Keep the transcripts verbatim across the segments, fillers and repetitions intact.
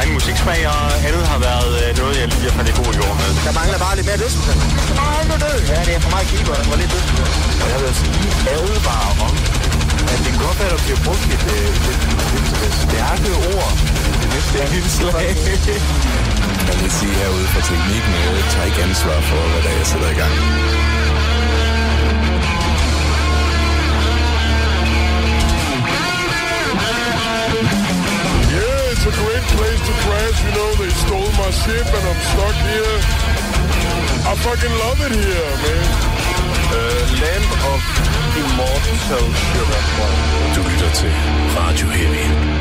egen musiksmag og andet har været noget, jeg lige fra det gode jord med. Der mangler bare lidt mere dødsmænd. Nej, nu død. Ja, det er for meget keyboard, der var lidt dødsmænd. Og jeg har været sådan lige ærget bare om, at det godt være, at der bliver brugt et, et, et, et, et stærke ord. Det næste er lidt slag. Jeg vil sige herude fra teknikken, at jeg tager ikke ansvar for, hvad der jeg sætter i gang. It's a great place to crash, you know, they stole my ship and I'm stuck here. I fucking love it here, man. Uh, Land of Immortal Sugar. Du lytter til Radio Heavy.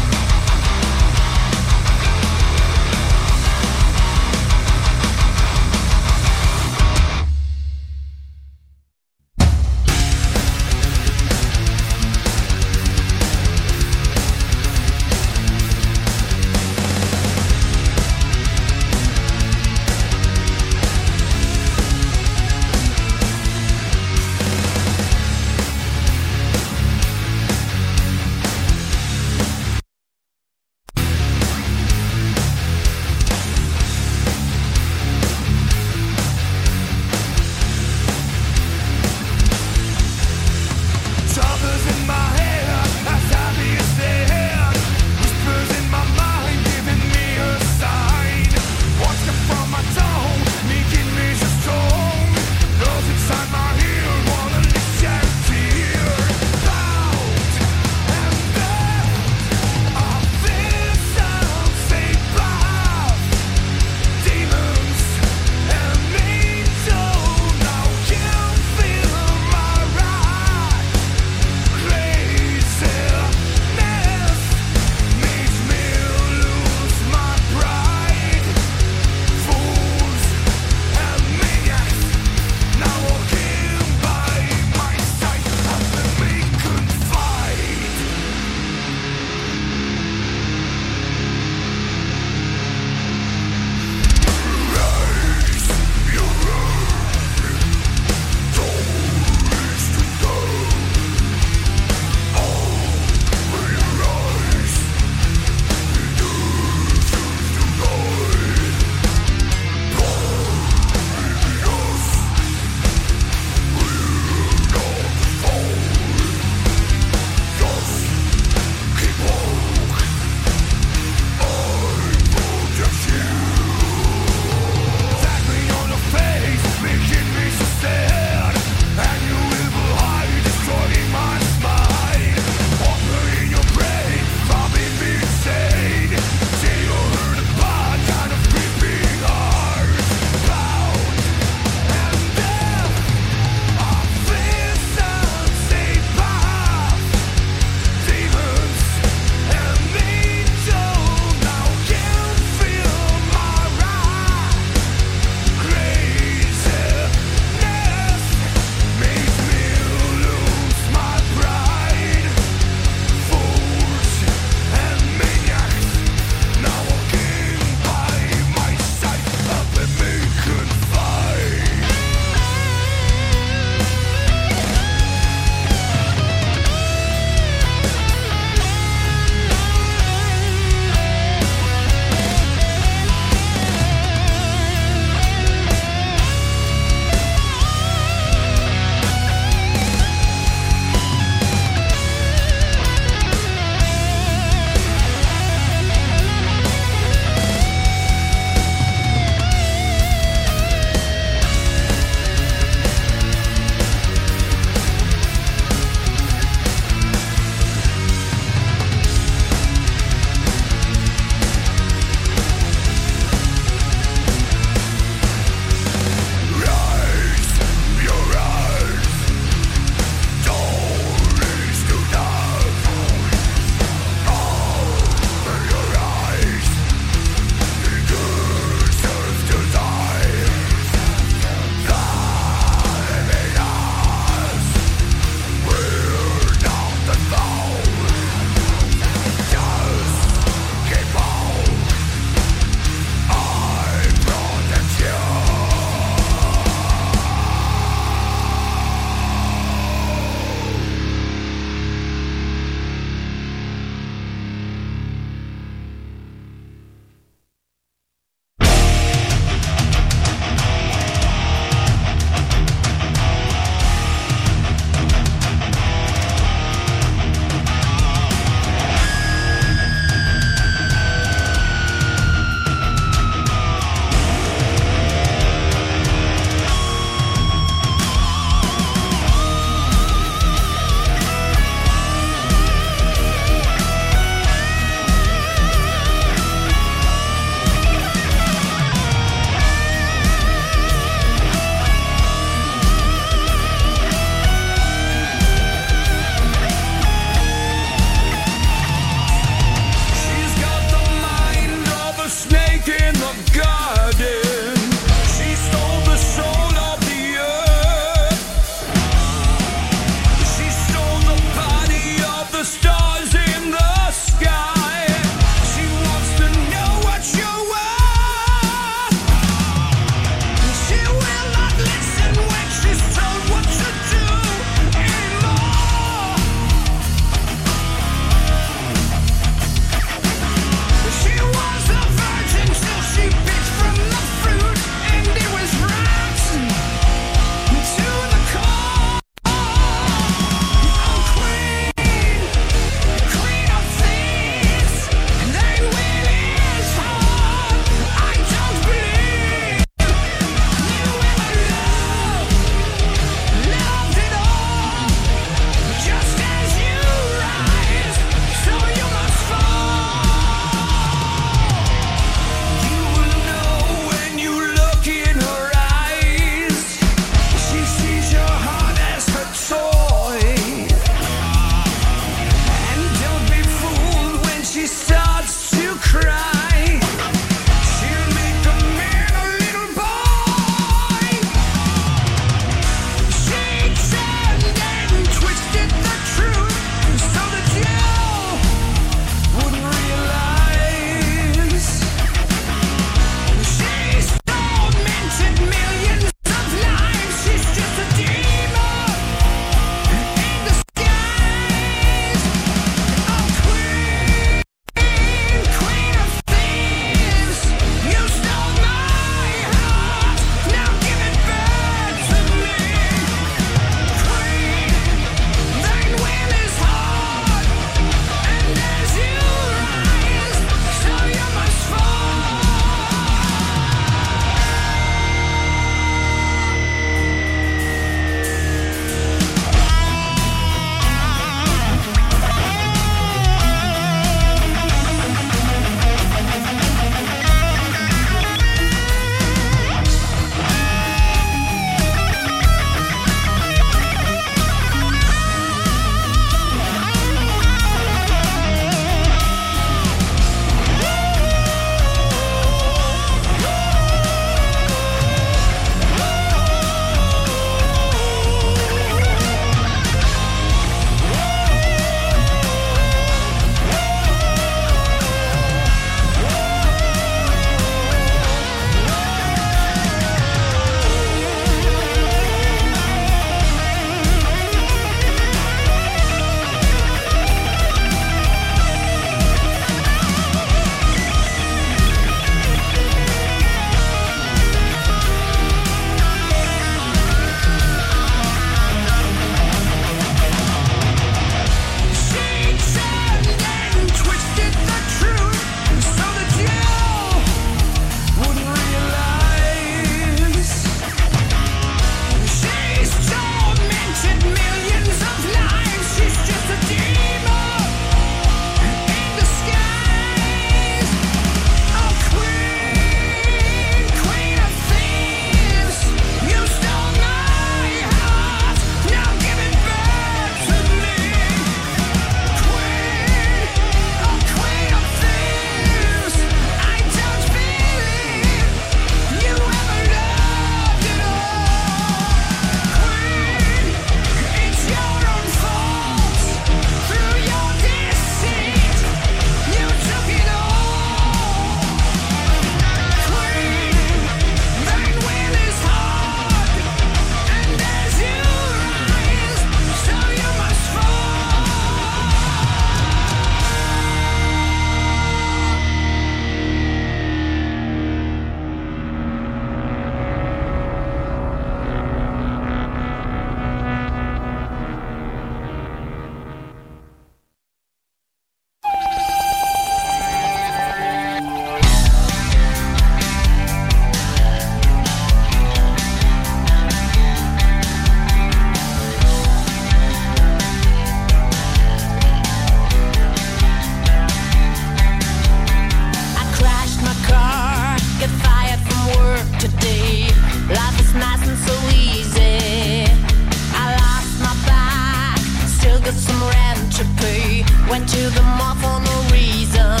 got some rent to pay. Went to the mall for no reason.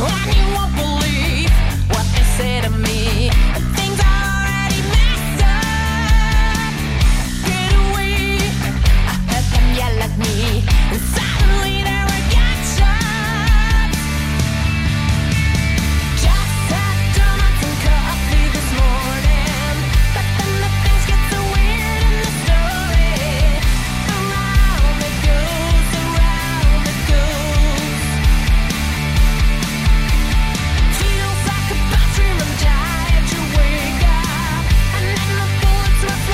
And you won't believe what they say to me. Things are already messed up. Get away. I heard them yell at me. And suddenly there were gunshots. Just had donuts and coffee this morning. But then the things get so weird in the story. Around it goes, around it goes. Feels like a bathroom and tired to wake up. And then the bullets were flying like raybacks. Around it goes, around it goes. As I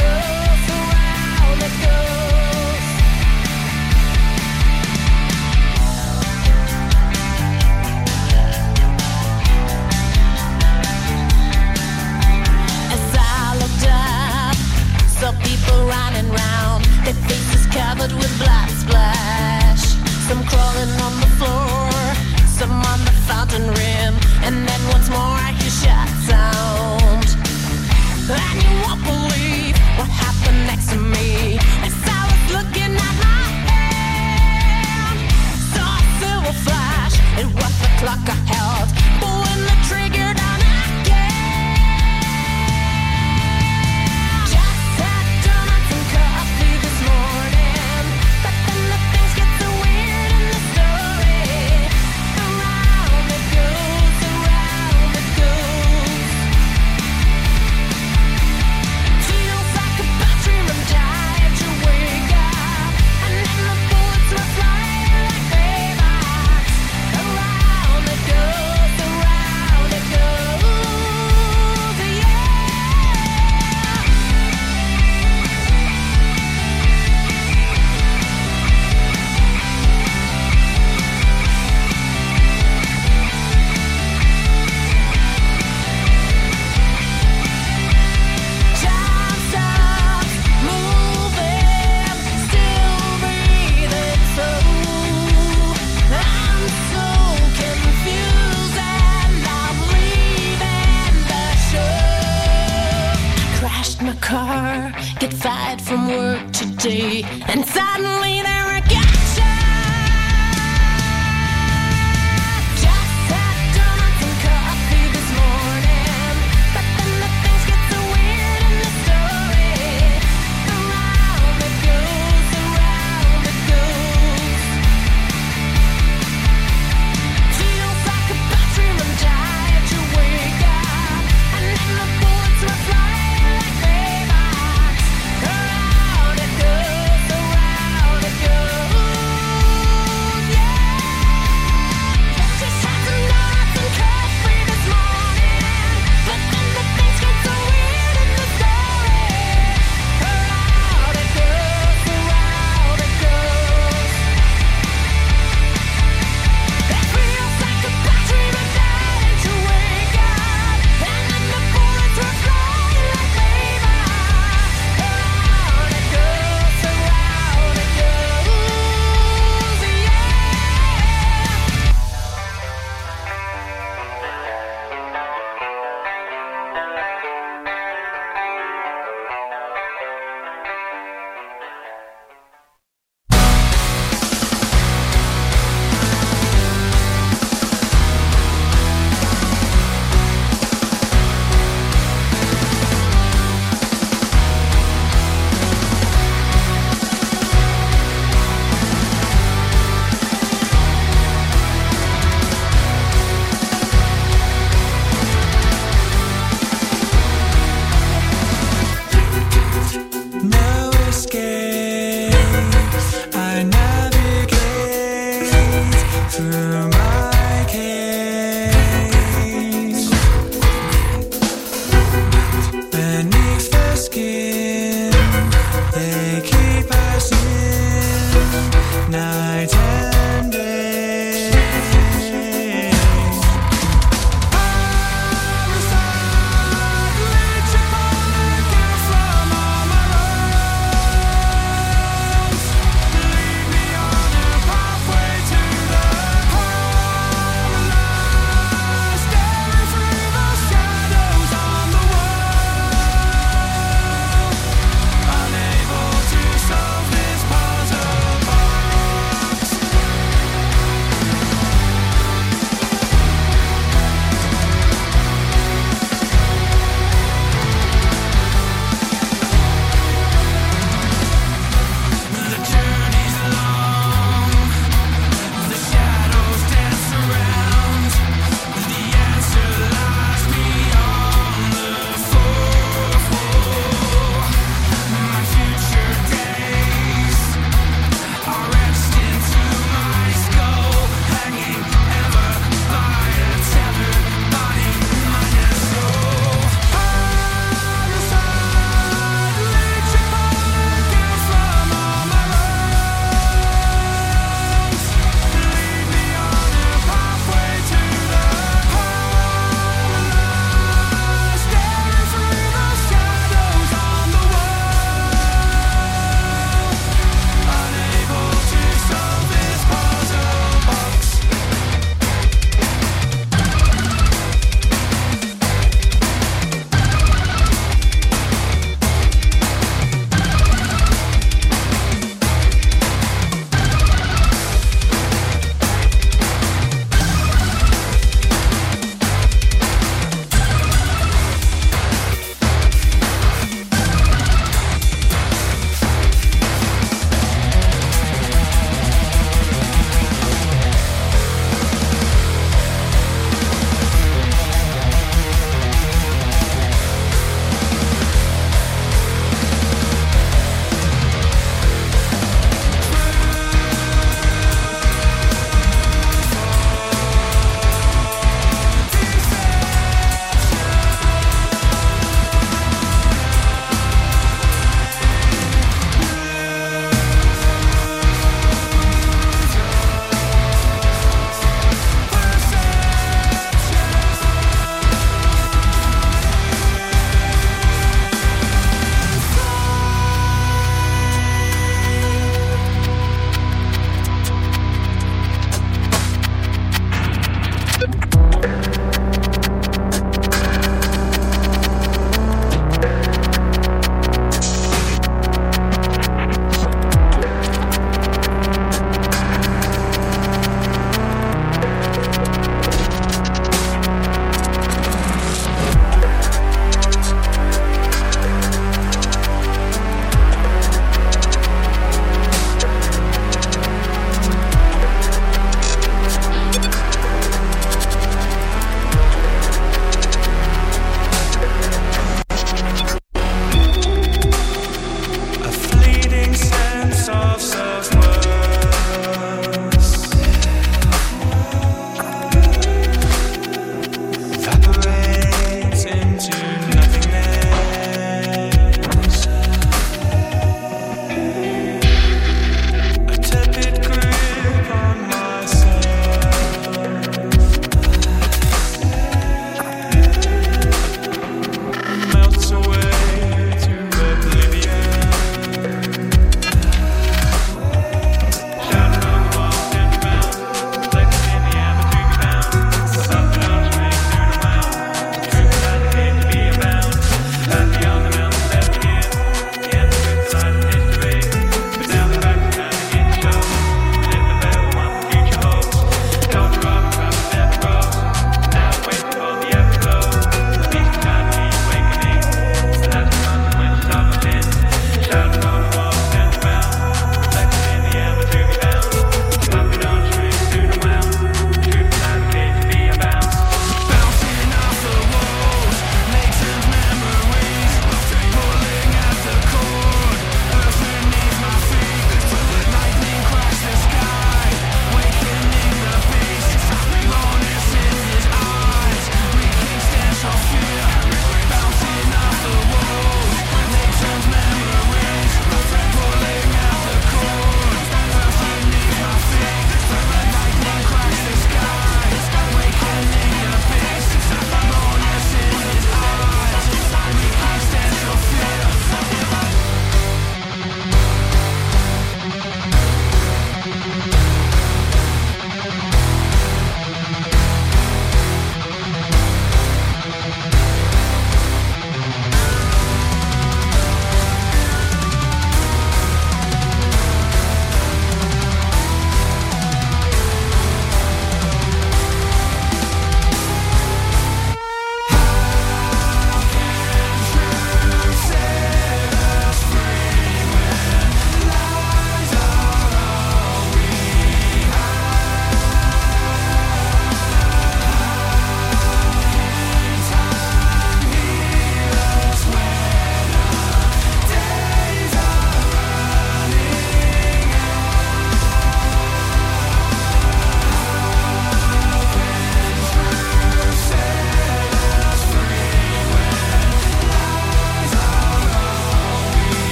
looked up, saw people running round, their faces covered with blood splash. Some crawling on the floor, some on the fountain rim, and then once more I hear shot sound. And you won't believe what happened next to me. As I was looking at my hand, saw a silver flash. It was the clock I held, pulling the trigger down again. Just had donuts and coffee this morning, but then the things get so weird in the story. Around it goes, around it goes. Feels like a bathroom and tired to wake up. And then the bullets were flying like raybacks. Around it goes, around it goes, yeah. Just up, moving, still breathing through. I'm so confused and I'm leaving the show. Crashed my car, get fired from work today, and suddenly there were gunshots. Just had donuts and coffee this morning, but then the things get so weird in the story. Around it goes, around it goes. Feels like a bathroom and tired to wake up. And then the bullets were flying like raybacks. Around it goes, around it goes.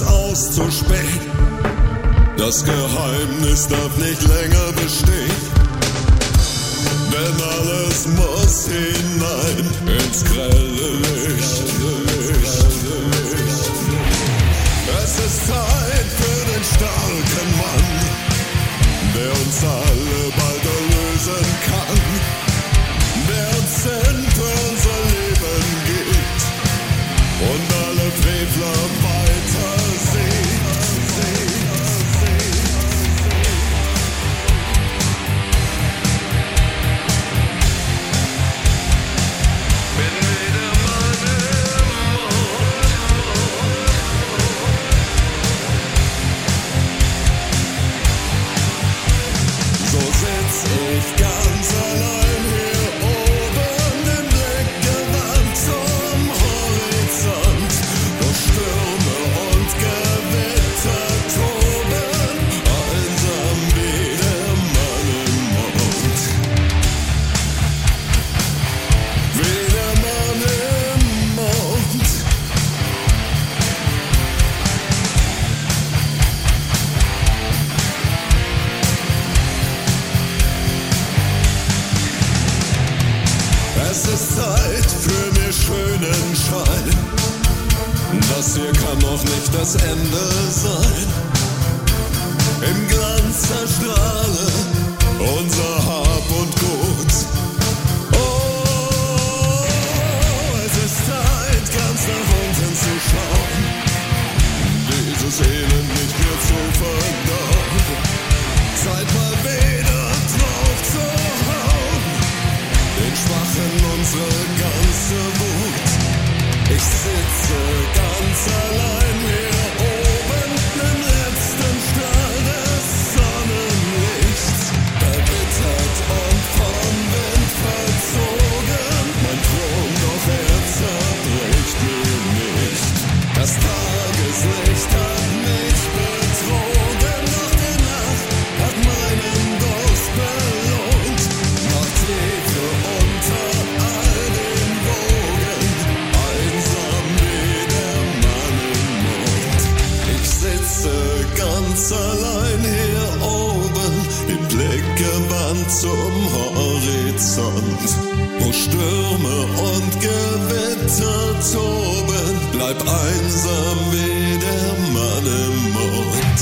es auszuspähen. Das Geheimnis darf nicht länger bestehen, denn alles muss hinein ins grelle Licht. Es ist Zeit für den starken Mann, der uns alle bald erlösen kann, der uns Sinn für unser Leben gibt und alle Frevler weiter sieht. Ich ganz allein hier oben, den Blick gewandt zum Horizont, wo Stürme und Gewitter toben, einsam wie der Mann im Mond. Wie der Mann im Mond. Es ist Zeit für den schönen Schein. Das hier kann noch nicht das Ende sein. Im Glanz zerstrahle unser Hab und Gut. Oh, es ist Zeit, ganz nach unten zu schauen. Dieses Elend nicht mehr zu verdauen. Zeit mal wieder drauf zu hauen. Den Schwachen unsere ganze Wut. Ich sitze ganz allein hier oben im letzten Strahl des Sonnenlichts. Erbittert und vom Wind verzogen, mein Thron, doch er zerbricht mir nicht. Das Tageslicht hat mich betrogen, doch die Nacht hat meinen Durst belohnt. Macht Tiefe unter all den Wogen, einsam wie der Mann im Mond. Ich sitze ganz allein hier oben, den Blick gewandt zum Horizont. Wo Stürme und Gewitter toben, bleib einsam wie der Mann im Mond.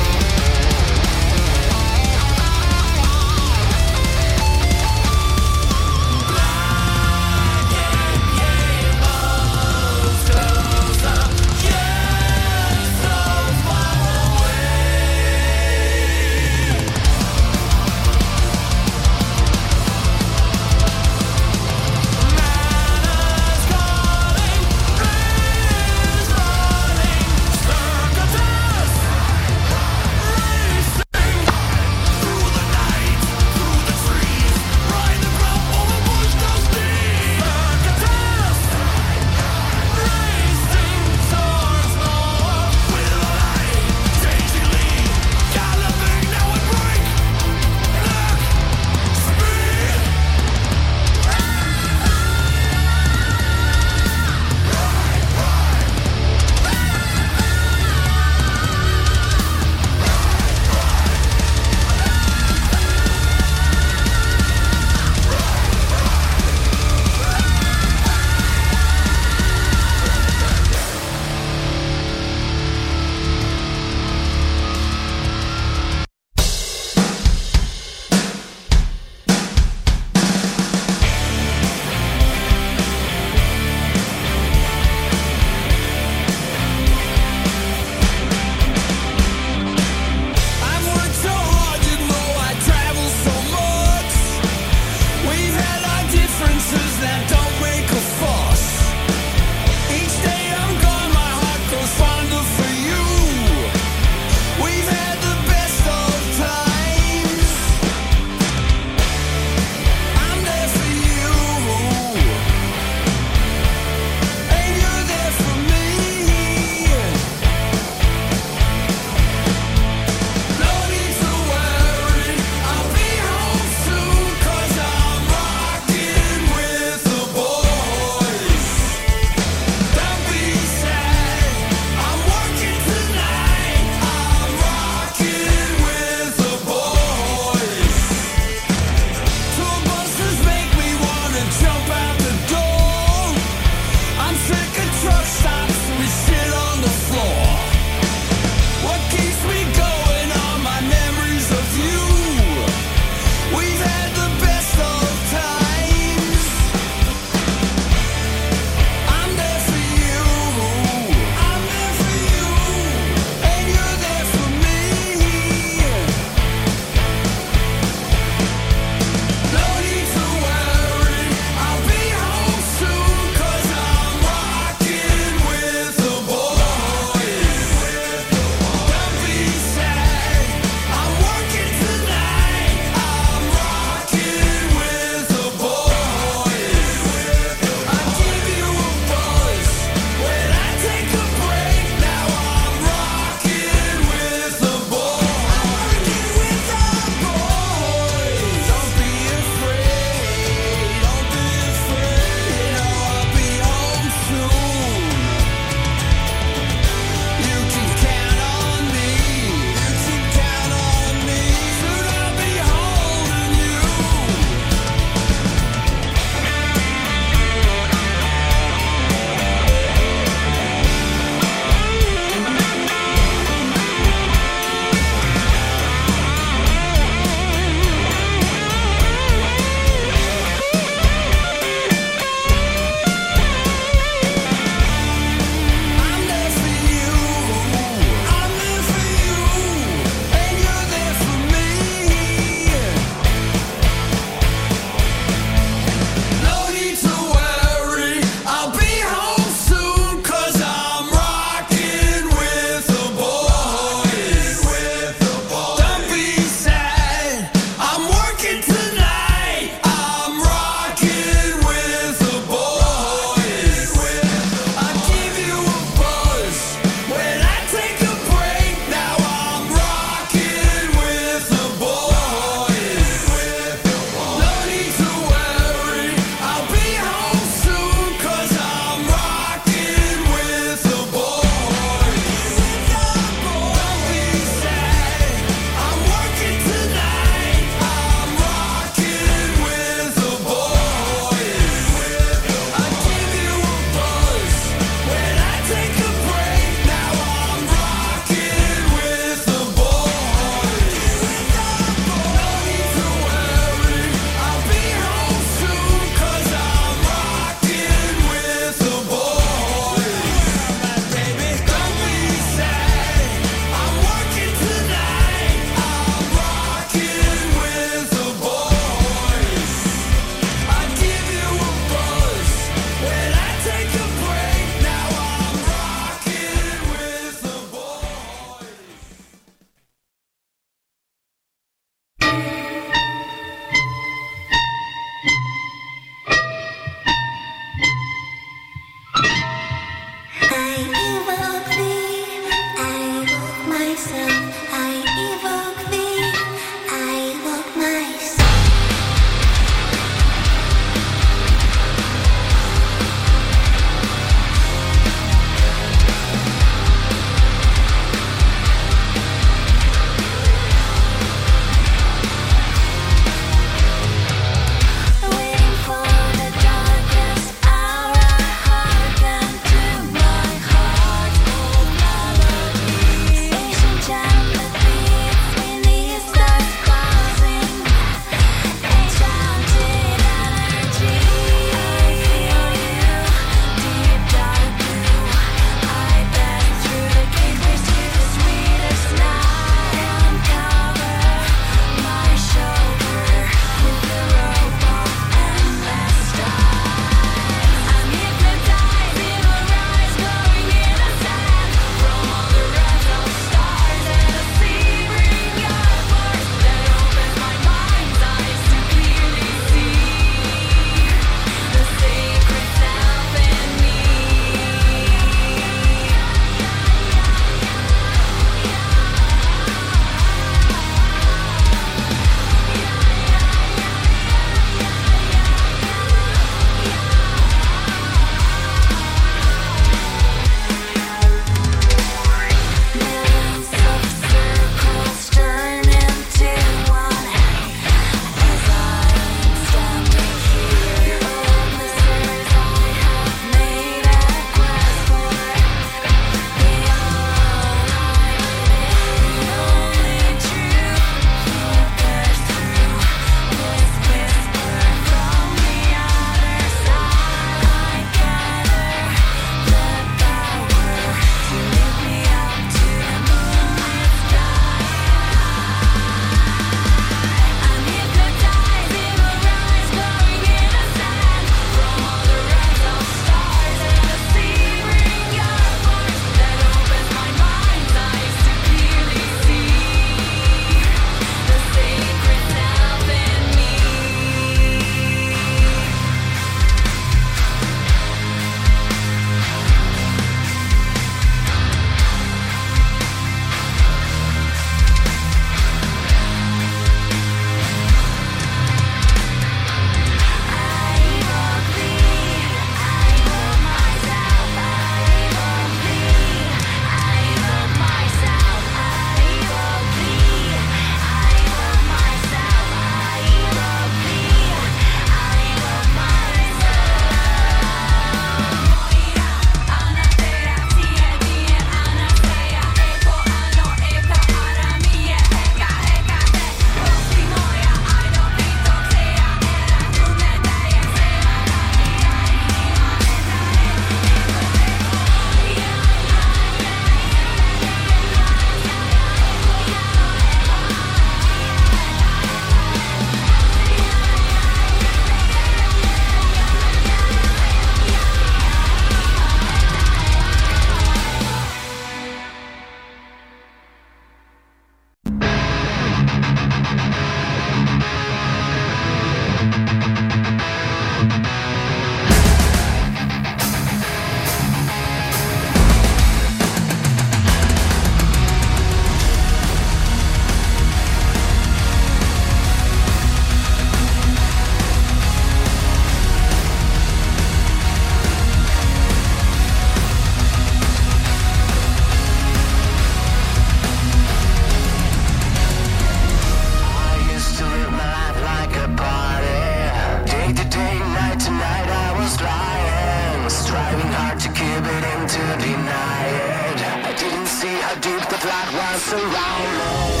Denied. I didn't see how deep the plot was around me.